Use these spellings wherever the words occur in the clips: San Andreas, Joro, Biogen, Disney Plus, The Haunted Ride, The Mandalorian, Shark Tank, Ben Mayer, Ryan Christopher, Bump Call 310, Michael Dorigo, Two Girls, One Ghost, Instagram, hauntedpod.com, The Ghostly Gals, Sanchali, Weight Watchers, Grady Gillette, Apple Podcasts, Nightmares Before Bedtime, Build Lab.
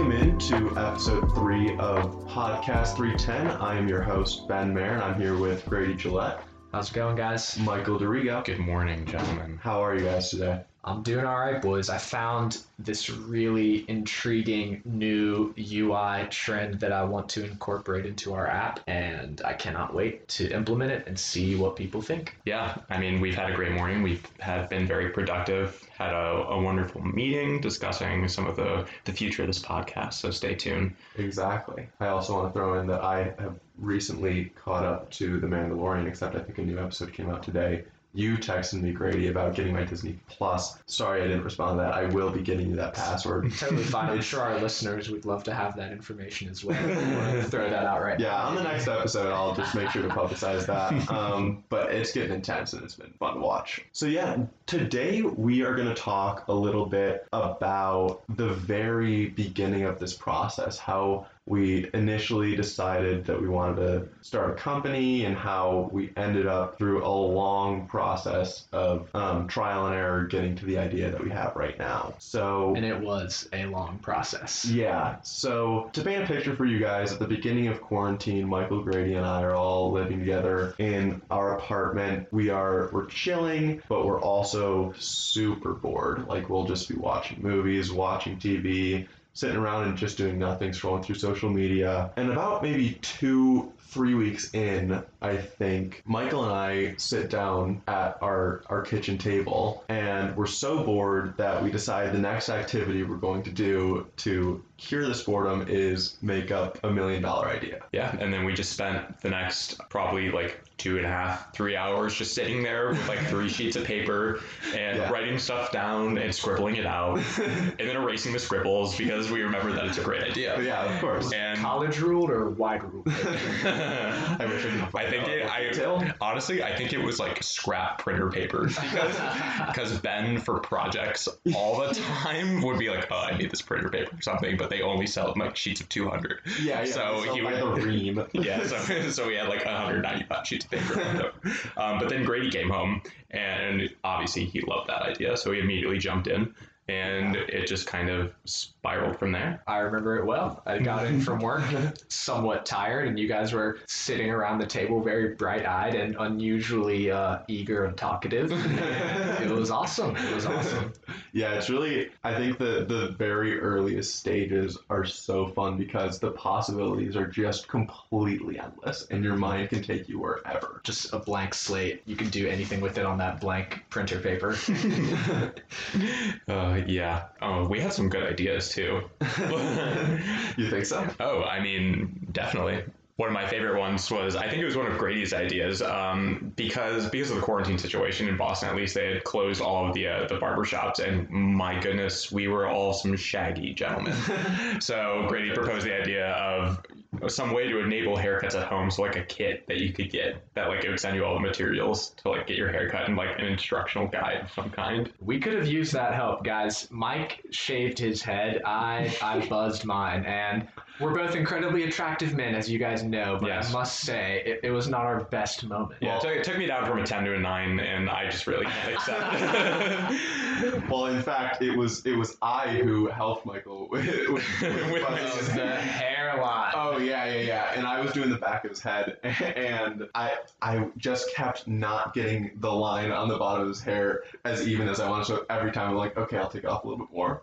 Welcome into episode 3 of Podcast 310. I am your host, Ben Mayer, and I'm here with Grady Gillette. How's it going, guys? Michael Dorigo. Good morning, gentlemen. How are you guys today? I'm doing all right, boys. I found this really intriguing new UI trend that I want to incorporate into our app, and I cannot wait to implement it and see what people think. Yeah, I mean, we've had a great morning. We have been very productive, had a wonderful meeting discussing some of the future of this podcast, so stay tuned. Exactly. I also want to throw in that I have recently caught up to The Mandalorian, except I think a new episode came out today. You texted me, Grady, about getting my Disney Plus. Sorry I didn't respond to that. I will be getting you that password. Totally fine. I'm sure our listeners would love to have that information as well. We want to throw that out right now. Yeah, on the next episode, I'll just make sure to publicize that. But it's getting intense, and it's been fun to watch. So yeah, today we are going to talk a little bit about the very beginning of this process, how we initially decided that we wanted to start a company and how we ended up through a long process of trial and error getting to the idea that we have right now. And it was a long process. Yeah. So to paint a picture for you guys, at the beginning of quarantine, Michael, Grady, and I are all living together in our apartment. We're chilling, but we're also super bored. Like, we'll just be watching movies, watching TV, sitting around and just doing nothing, scrolling through social media. And about maybe 2-3 weeks in, I think, Michael and I sit down at our kitchen table, and we're so bored that we decide the next activity we're going to do to cure this boredom is make up $1 million idea. Yeah, and then we just spent the next probably like 2.5-3 hours just sitting there with like 3 sheets of paper and writing stuff down and scribbling it out and then erasing the scribbles because we remember that it's a great idea. But yeah, of course. And college ruled or wide ruled? I wish I could. I think it was like scrap printer paper because Ben for projects all the time would be like, oh, I need this printer paper or something, but they only sell like sheets of 200. Yeah, yeah. So he would the ream. Yeah. So we had like 195 sheets. But then Grady came home, and obviously he loved that idea, so he immediately jumped in, and it just kind of spiraled from there. I remember it well. I got in from work somewhat tired, and you guys were sitting around the table very bright-eyed and unusually eager and talkative. And it was awesome. Yeah, it's really, I think the very earliest stages are so fun because the possibilities are just completely endless, and your mind can take you wherever. Just a blank slate. You can do anything with it on that blank printer paper. We had some good ideas too. You think so? Oh, I mean, definitely. One of my favorite ones was, I think it was one of Grady's ideas, because of the quarantine situation in Boston, at least they had closed all of the barbershops, and my goodness, we were all some shaggy gentlemen. So Grady proposed the idea of some way to enable haircuts at home, so like a kit that you could get that like it would send you all the materials to like get your haircut and like an instructional guide of some kind. We could have used that help, guys. Mike shaved his head. I buzzed mine, and we're both incredibly attractive men, as you guys know, but yes. I must say it was not our best moment. Yeah, well, it took me down from a 10 to a 9, and I just really can't accept it. Well, in fact, it was I who helped Michael with the hairline. Oh, yeah. And I was doing the back of his head, and I just kept not getting the line on the bottom of his hair as even as I wanted. So every time I'm like, okay, I'll take it off a little bit more.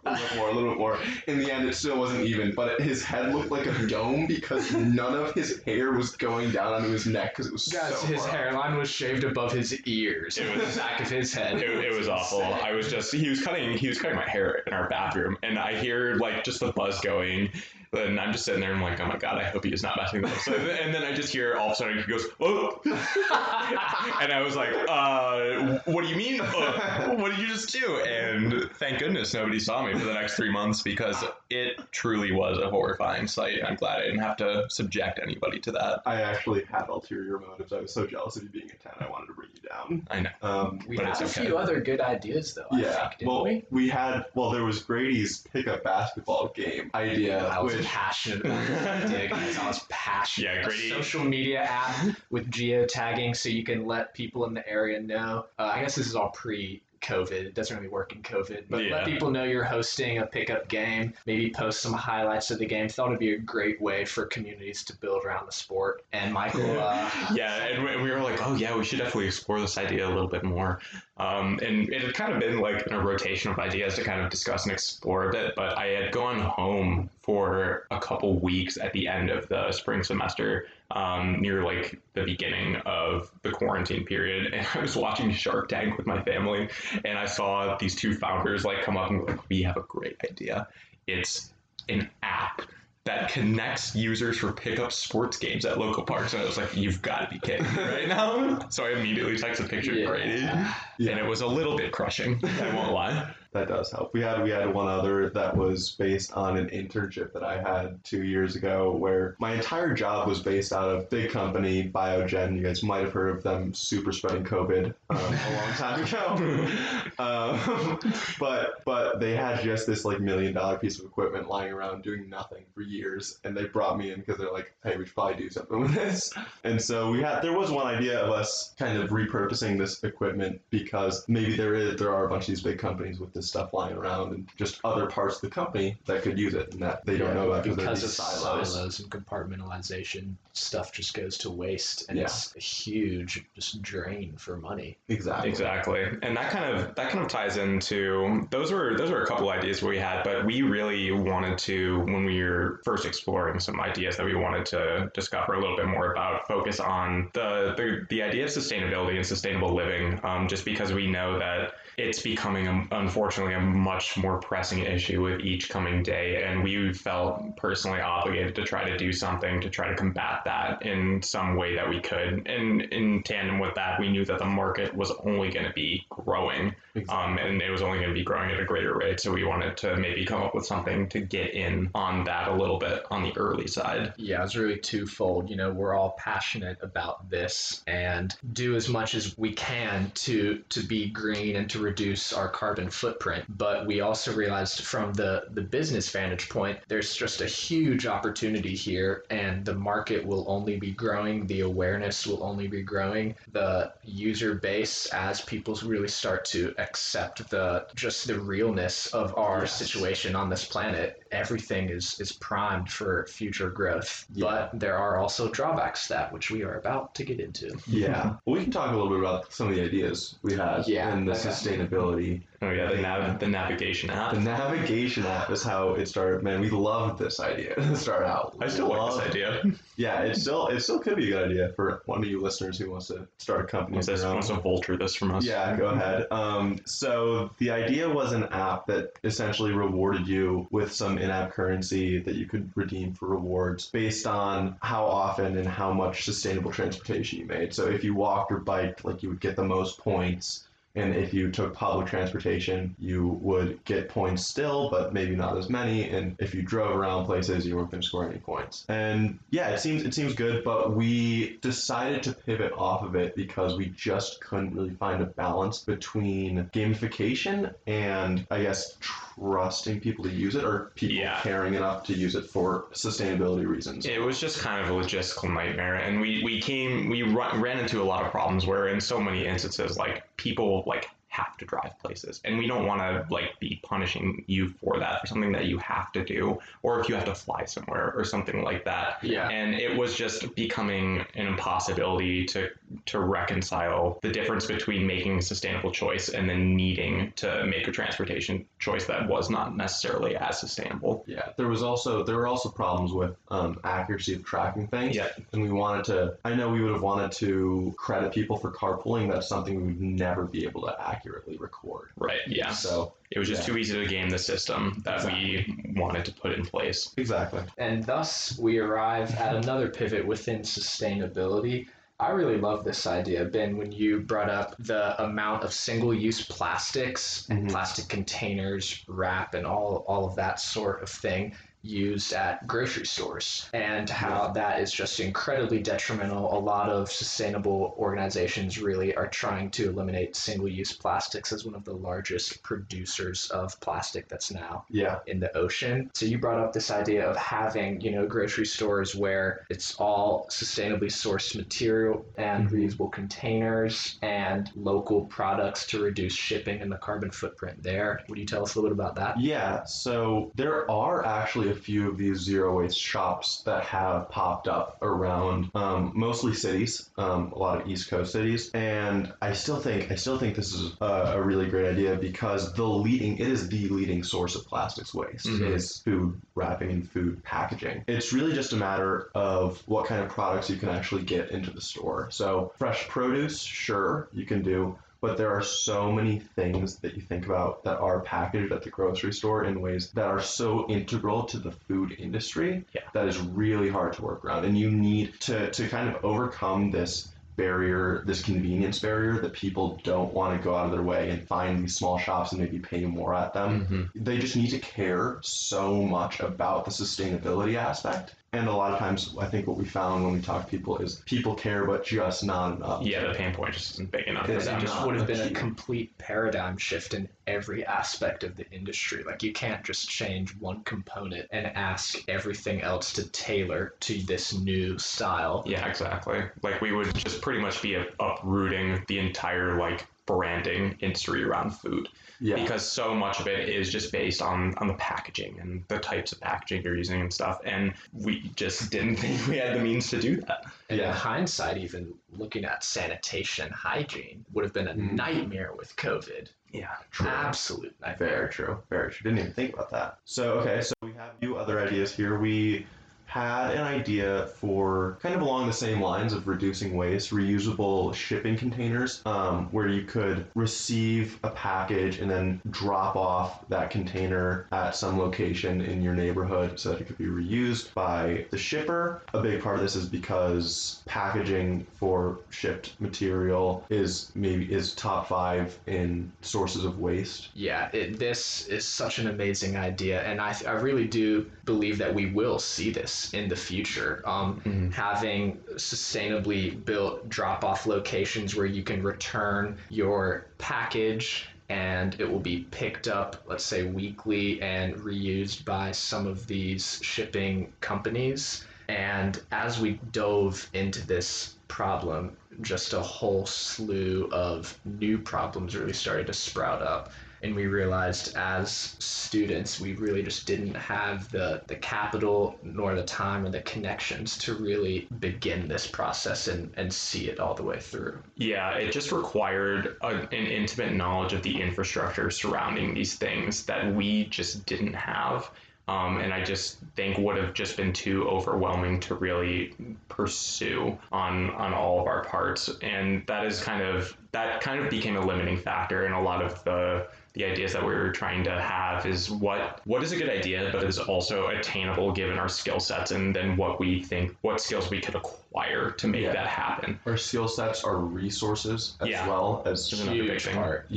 In the end, it still wasn't even, but his head looked like a dome because none of his hair was going down onto his neck because it was his hairline was shaved above his ears. It was the back of his head. It was awful. I was just, he was cutting my hair in our bathroom, and I hear like just the buzz going. And I'm just sitting there and I'm like, oh my God, I hope he is not messing this up. So, and then I just hear all of a sudden he goes, oh. And I was like, what do you mean? What did you just do? And thank goodness nobody saw me for the next 3 months because it truly was a horrifying sight. I'm glad I didn't have to subject anybody to that. I actually had ulterior motives. I was so jealous of you being a 10. I wanted to bring you down. I know. We had a few other good ideas though, I think, didn't we? Well, there was Grady's pickup basketball game idea. I was passionate about this idea, guys. I was passionate. Yeah, Grady. A social media app with geotagging so you can let people in the area know. I guess this is all pre COVID. It doesn't really work in COVID, but let people know you're hosting a pickup game. Maybe post some highlights of the game. Thought it'd be a great way for communities to build around the sport. And Michael, and we were like, oh yeah, we should definitely explore this idea a little bit more. And it had kind of been like in a rotation of ideas to kind of discuss and explore a bit, but I had gone home for a couple weeks at the end of the spring semester, near like the beginning of the quarantine period. And I was watching Shark Tank with my family, and I saw these two founders like come up and be like, we have a great idea. It's an app that connects users for pickup sports games at local parks. And I was like, you've got to be kidding me right now. So I immediately texted a picture of Grady. And it was a little bit crushing, I won't lie. That does help. We had one other that was based on an internship that I had 2 years ago, where my entire job was based out of big company, Biogen. You guys might have heard of them super spreading COVID a long time ago. But they had just this like $1 million piece of equipment lying around doing nothing for years, and they brought me in because they're like, hey, we should probably do something with this. And so there was one idea of us kind of repurposing this equipment because maybe there are a bunch of these big companies with this stuff lying around and just other parts of the company that could use it and that they don't know about because of silos and compartmentalization. Stuff just goes to waste, and it's a huge just drain for money. Exactly. And that kind of ties into those are a couple ideas we had, but we really wanted to, when we were first exploring some ideas that we wanted to discover a little bit more about, focus on the idea of sustainability and sustainable living, just because we know that it's becoming unfortunately a much more pressing issue with each coming day, and we felt personally obligated to try to do something to try to combat that in some way that we could. And in tandem with that, we knew that the market was only going to be growing, and it was only going to be growing at a greater rate, so we wanted to maybe come up with something to get in on that a little bit on the early side. Yeah, it's really twofold. We're all passionate about this and do as much as we can to be green and to reduce our carbon footprint, but we also realized from the business vantage point, there's just a huge opportunity here, and the market will only be growing, the awareness will only be growing, the user base, as people really start to accept the realness of our situation on this planet. Everything is primed for future growth, but there are also drawbacks to that, which we are about to get into. Well, we can talk a little bit about some of the ideas we had and the sustainability. Oh yeah, the navigation app. The navigation app is how it started. Man, we loved this idea to start out. I still like this idea. Yeah, it still could be a good idea for one of you listeners who wants to start a company. Wants to vulture this from us. Yeah, go ahead. So the idea was an app that essentially rewarded you with some in-app currency that you could redeem for rewards based on how often and how much sustainable transportation you made. So if you walked or biked, like, you would get the most points. And if you took public transportation, you would get points still, but maybe not as many. And if you drove around places, you weren't going to score any points. And yeah, it seems good, but we decided to pivot off of it because we just couldn't really find a balance between gamification and, I guess, trusting people to use it, or people caring enough to use it for sustainability reasons. It was just kind of a logistical nightmare, and we ran into a lot of problems where, in so many instances, like, people like have to drive places, and we don't want to like be punishing you for that, for something that you have to do, or if you have to fly somewhere or something like that. And it was just becoming an impossibility to reconcile the difference between making a sustainable choice and then needing to make a transportation choice that was not necessarily as sustainable. There were also problems with accuracy of tracking things. And we wanted to, I know we would have wanted to credit people for carpooling. That's something we would never be able to accurately record. Right. Yeah. So it was just too easy to game the system that we wanted to put in place. Exactly. And thus we arrive at another pivot within sustainability. I really love this idea, Ben, when you brought up the amount of single-use plastics and plastic containers, wrap, and all of that sort of thing. used at grocery stores, and how that is just incredibly detrimental. A lot of sustainable organizations really are trying to eliminate single-use plastics as one of the largest producers of plastic that's now in the ocean. So you brought up this idea of having, you know, grocery stores where it's all sustainably sourced material and reusable containers and local products to reduce shipping and the carbon footprint there. Would you tell us a little bit about that? Yeah, so there are actually a few of these zero-waste shops that have popped up around mostly cities, a lot of East Coast cities, and I still think this is a really great idea because it is the leading source of plastics waste is food wrapping and food packaging. It's really just a matter of what kind of products you can actually get into the store. So fresh produce, sure, you can do, but there are so many things that you think about that are packaged at the grocery store in ways that are so integral to the food industry that is really hard to work around. And you need to kind of overcome this barrier, this convenience barrier, that people don't want to go out of their way and find these small shops and maybe pay more at them. They just need to care so much about the sustainability aspect. And a lot of times, I think what we found when we talk to people is people care, but just not enough. Yeah, the pain point just isn't big enough. It just would have been a complete paradigm shift in every aspect of the industry. Like, you can't just change one component and ask everything else to tailor to this new style. Yeah, exactly. Like, we would just pretty much be uprooting the entire, like, branding industry around food. Yeah. Because so much of it is just based on the packaging and the types of packaging you're using and stuff. And we just didn't think we had the means to do that. And in hindsight, even looking at sanitation and hygiene would have been a nightmare with COVID. Yeah, true. Absolute nightmare. Very true. Very true. Didn't even think about that. So, okay, so we have a few other ideas here. We had an idea for kind of along the same lines of reducing waste, reusable shipping containers, where you could receive a package and then drop off that container at some location in your neighborhood so that it could be reused by the shipper. A big part of this is because packaging for shipped material is top 5 in sources of waste. Yeah, this is such an amazing idea, and I really do believe that we will see this in the future, having sustainably built drop-off locations where you can return your package and it will be picked up, let's say, weekly and reused by some of these shipping companies. And as we dove into this problem, just a whole slew of new problems really started to sprout up. And we realized as students, we really just didn't have the capital nor the time or the connections to really begin this process and see it all the way through. Yeah, it just required an intimate knowledge of the infrastructure surrounding these things that we just didn't have. And I just think would have just been too overwhelming to really pursue on all of our parts. And that kind of became a limiting factor in a lot of the ideas that we were trying to have, is what is a good idea, but is also attainable given our skill sets, and then what skills we could acquire to make that happen. Our skill sets are resources as well as just another big part.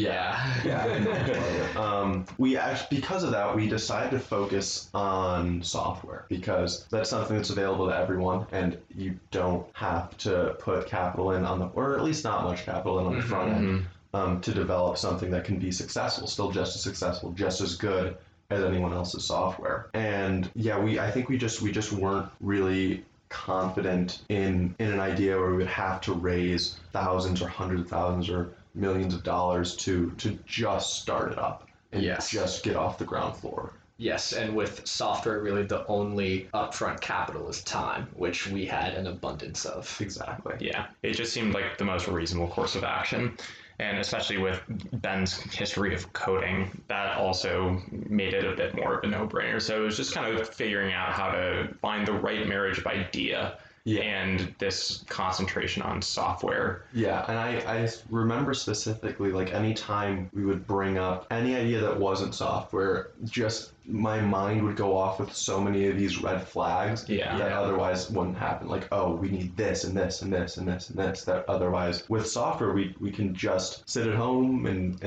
We actually, because of that, we decided to focus on software, because that's something that's available to everyone, and you don't have to put capital in or at least not much capital in on the front end. To develop something that can be successful, still just as successful, just as good as anyone else's software. And I think we just weren't really confident in an idea where we would have to raise thousands or hundreds of thousands or millions of dollars to just start it up and just get off the ground floor. Yes, and with software, really the only upfront capital is time, which we had an abundance of. Exactly. Yeah, it just seemed like the most reasonable course of action. And especially with Ben's history of coding, that also made it a bit more of a no-brainer. So it was just kind of figuring out how to find the right marriage of idea Yeah. And this concentration on software. Yeah, and I remember specifically, like, any time we would bring up any idea that wasn't software, just my mind would go off with so many of these red flags that otherwise wouldn't happen. Like, oh, we need this and this and this and this and this, that otherwise with software we can just sit at home and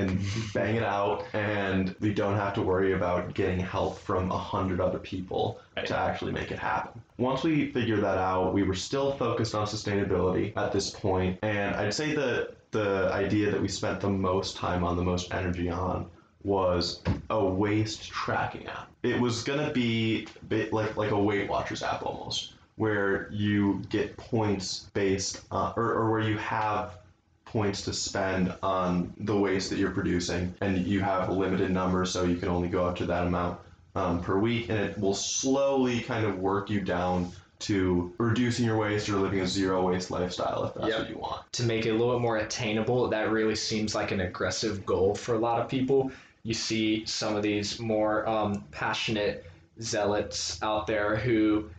bang it out, and we don't have to worry about getting help from 100 other people to actually make it happen. Once we figured that out, we were still focused on sustainability at this point, and I'd say that the idea that we spent the most time on, the most energy on, was a waste tracking app. It was going to be a bit like a Weight Watchers app almost, where you get points based on, or where you have points to spend on the waste that you're producing, and you have a limited number, so you can only go up to that amount per week, and it will slowly kind of work you down to reducing your waste or living a zero waste lifestyle if that's what you want. To make it a little bit more attainable, that really seems like an aggressive goal for a lot of people. You see some of these more passionate zealots out there who,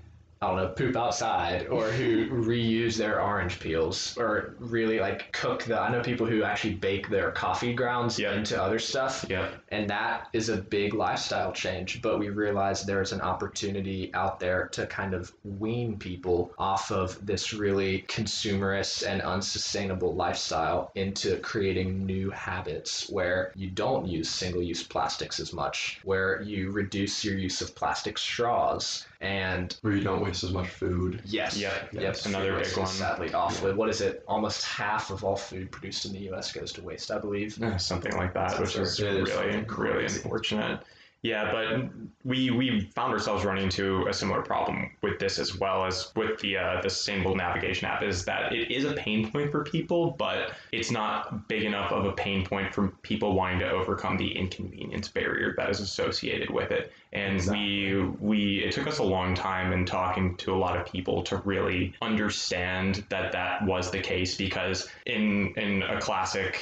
I don't know, poop outside, or who reuse their orange peels, or really like I know people who actually bake their coffee grounds into other stuff. Yeah. And that is a big lifestyle change, but we realized there's an opportunity out there to kind of wean people off of this really consumerist and unsustainable lifestyle into creating new habits where you don't use single-use plastics as much, where you reduce your use of plastic straws, and where you don't waste as much food. Yes. Yep. Yes. Another big one. Sadly, awful. Yeah. What is it? Almost half of all food produced in the U.S. goes to waste, I believe. Yeah, something like that, which is really unfortunate. Yeah, but we found ourselves running into a similar problem with this, as well as with the Sustainable Navigation app, is that it is a pain point for people, but it's not big enough of a pain point for people wanting to overcome the inconvenience barrier that is associated with it. And it took us a long time in talking to a lot of people to really understand that was the case, because in a classic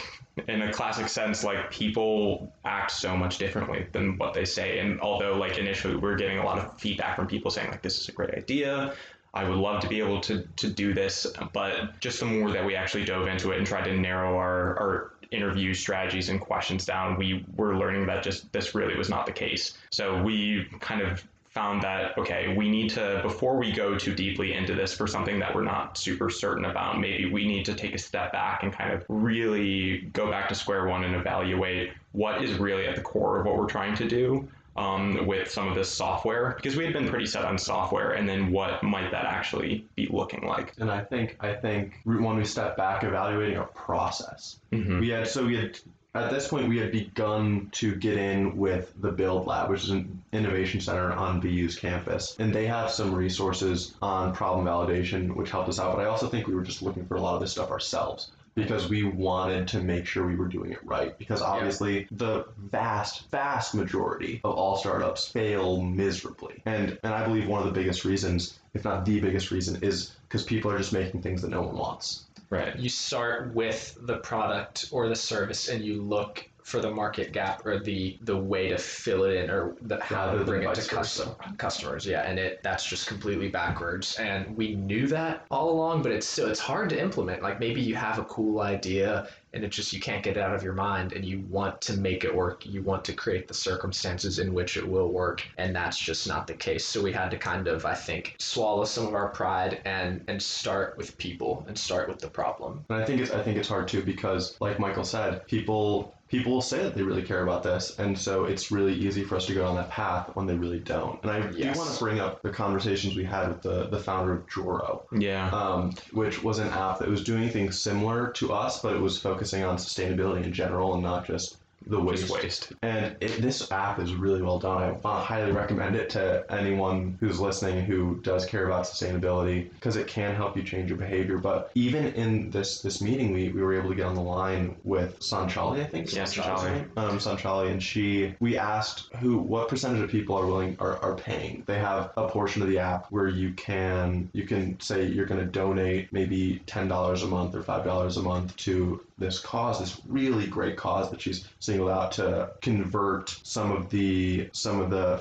sense, like, people act so much differently than what they say. And although, like, initially we're getting a lot of feedback from people saying, like, this is a great idea, I would love to be able to do this. But just the more that we actually dove into it and tried to narrow our interview strategies and questions down, we were learning that just this really was not the case. So we kind of found that, okay, we need to, before we go too deeply into this for something that we're not super certain about, maybe we need to take a step back and kind of really go back to square one and evaluate what is really at the core of what we're trying to do with some of this software, because we had been pretty set on software, and then what might that actually be looking like. And I think when we step back evaluating our process, at this point, we had begun to get in with the Build Lab, which is an innovation center on BU's campus. And they have some resources on problem validation, which helped us out. But I also think we were just looking for a lot of this stuff ourselves, because we wanted to make sure we were doing it right. Because obviously the vast, vast majority of all startups fail miserably. And I believe one of the biggest reasons, if not the biggest reason, is because people are just making things that no one wants. Right. You start with the product or the service, and you look for the market gap or the way to fill it in, or how to bring it to customers. Yeah, and that's just completely backwards. And we knew that all along, but it's hard to implement. Like, maybe you have a cool idea, and it's just you can't get it out of your mind, and you want to make it work. You want to create the circumstances in which it will work, and that's just not the case. So we had to kind of, I think, swallow some of our pride and start with people and start with the problem. And I think it's hard too, because, like Michael said, people will say that they really care about this, and so it's really easy for us to go down that path when they really don't. And I do want to bring up the conversations we had with the founder of Joro, which was an app that was doing things similar to us, but it was focusing on sustainability in general and not just the waste. And this app is really well done. I highly recommend it to anyone who's listening who does care about sustainability, because it can help you change your behavior. But even in this meeting, we were able to get on the line with Sanchali, I think. Yes, Sanchali, and we asked what percentage of people are paying. They have a portion of the app where you can say you're going to donate maybe $10 a month or $5 a month to this cause, this really great cause that she's saying. obviously allowed to convert some of the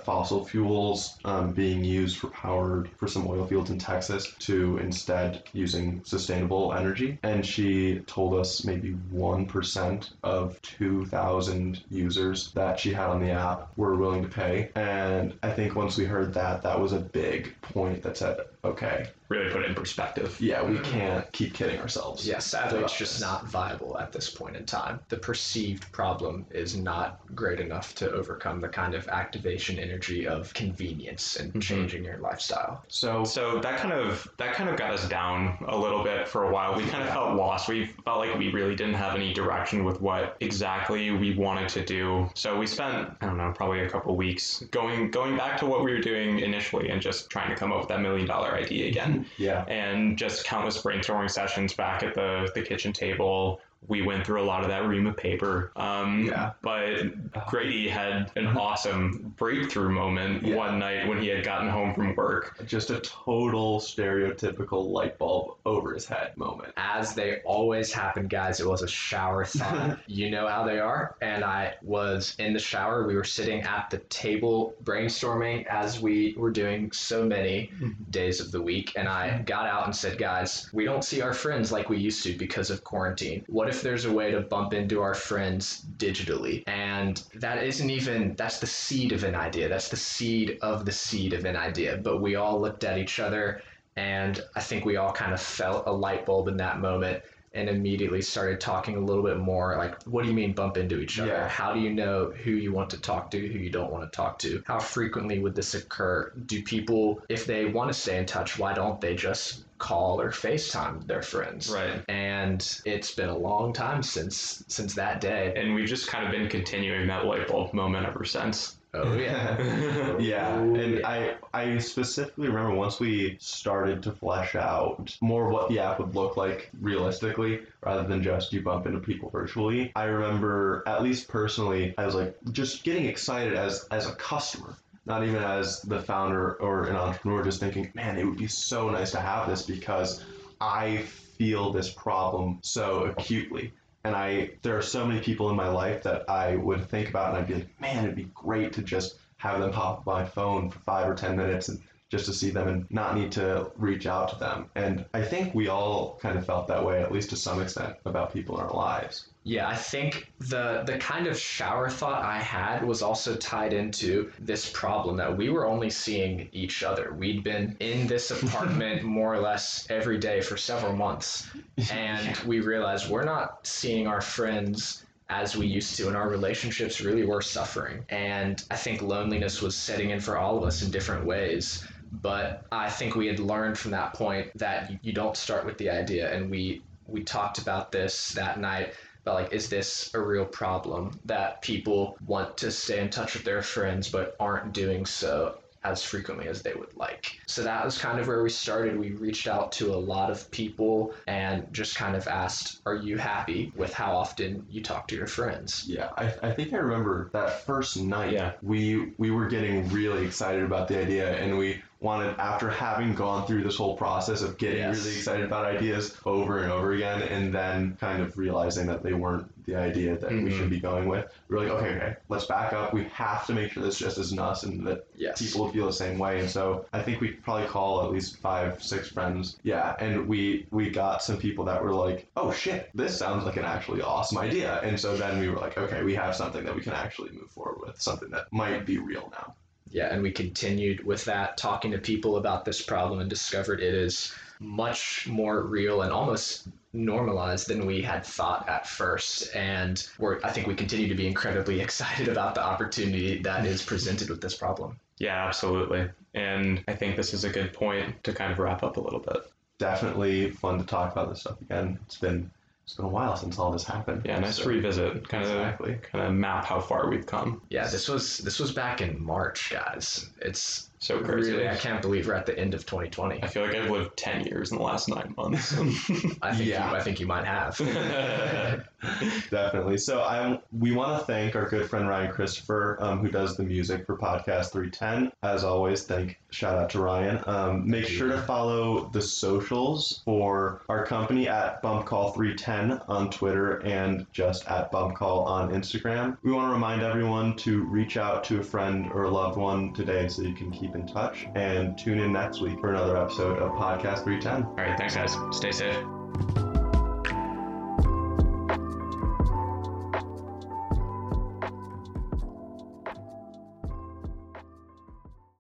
fossil fuels being used for some oil fields in Texas to instead using sustainable energy. And she told us maybe 1% of 2,000 users that she had on the app were willing to pay. And I think once we heard that, that was a big point that said, okay, really put it in perspective. Yeah, we can't keep kidding ourselves. Yeah, sadly, it's just not viable at this point in time. The perceived problem is not great enough to overcome the kind of activation energy of convenience and changing your lifestyle. So that kind of got us down a little bit for a while. We kind of felt lost. We felt like we really didn't have any direction with what exactly we wanted to do. So we spent, I don't know, probably a couple weeks going back to what we were doing initially and just trying to come up with that $1 million idea again. Yeah. And just countless brainstorming sessions back at the kitchen table. We went through a lot of that ream of paper. But Grady had an awesome breakthrough moment one night when he had gotten home from work. Just a total stereotypical light bulb over his head moment. As they always happen, guys, it was a shower thought. You know how they are. And I was in the shower. We were sitting at the table brainstorming as we were doing so many days of the week. And I got out and said, guys, we don't see our friends like we used to because of quarantine. What if there's a way to bump into our friends digitally? And that's the seed of an idea. That's the seed of an idea. But we all looked at each other, and I think we all kind of felt a light bulb in that moment and immediately started talking a little bit more, like, what do you mean bump into each other? Yeah. How do you know who you want to talk to, who you don't want to talk to? How frequently would this occur? Do people, if they want to stay in touch, why don't they just call or FaceTime their friends? Right. And it's been a long time since that day. And we've just kind of been continuing that light bulb moment ever since. Oh, yeah. Yeah. And I specifically remember once we started to flesh out more what the app would look like realistically, rather than just you bump into people virtually, I remember, at least personally, I was like just getting excited as a customer. Not even as the founder or an entrepreneur, just thinking, man, it would be so nice to have this because I feel this problem so acutely. And there are so many people in my life that I would think about and I'd be like, man, it'd be great to just have them pop up my phone for 5 or 10 minutes and just to see them and not need to reach out to them. And I think we all kind of felt that way, at least to some extent, about people in our lives. Yeah, I think the kind of shower thought I had was also tied into this problem that we were only seeing each other. We'd been in this apartment more or less every day for several months, and we realized we're not seeing our friends as we used to, and our relationships really were suffering. And I think loneliness was setting in for all of us in different ways. But I think we had learned from that point that you don't start with the idea, and we talked about this that night. But like, is this a real problem that people want to stay in touch with their friends but aren't doing so as frequently as they would like? So that was kind of where we started. We reached out to a lot of people and just kind of asked, are you happy with how often you talk to your friends? Yeah, I think I remember that first night, we were getting really excited about the idea, and we wanted, after having gone through this whole process of getting really excited about ideas over and over again, and then kind of realizing that they weren't the idea that we should be going with, we're like, okay, let's back up. We have to make sure this just isn't us and that people feel the same way. And so I think we could probably call at least 5-6 friends. Yeah. And we got some people that were like, oh shit, this sounds like an actually awesome idea. And so then we were like, okay, we have something that we can actually move forward with, something that might be real now. Yeah, and we continued with that, talking to people about this problem, and discovered it is much more real and almost normalized than we had thought at first. And I think we continue to be incredibly excited about the opportunity that is presented with this problem. Yeah, absolutely. And I think this is a good point to kind of wrap up a little bit. Definitely fun to talk about this stuff again. It's been a while since all this happened. Yeah, nice to revisit, kind of map how far we've come. Yeah, this was back in March, guys. It's so crazy. Really, I can't believe we're at the end of 2020. I feel like I've lived 10 years in the last 9 months. I think you might have. Definitely. So we want to thank our good friend Ryan Christopher, who does the music for Podcast 310. As always, shout out to Ryan. Make sure to follow the socials for our company at Bump Call 310. 310 on Twitter and just at Bump Call on Instagram. We want to remind everyone to reach out to a friend or a loved one today so you can keep in touch, and tune in next week for another episode of Podcast 310. All right, thanks guys. Stay safe.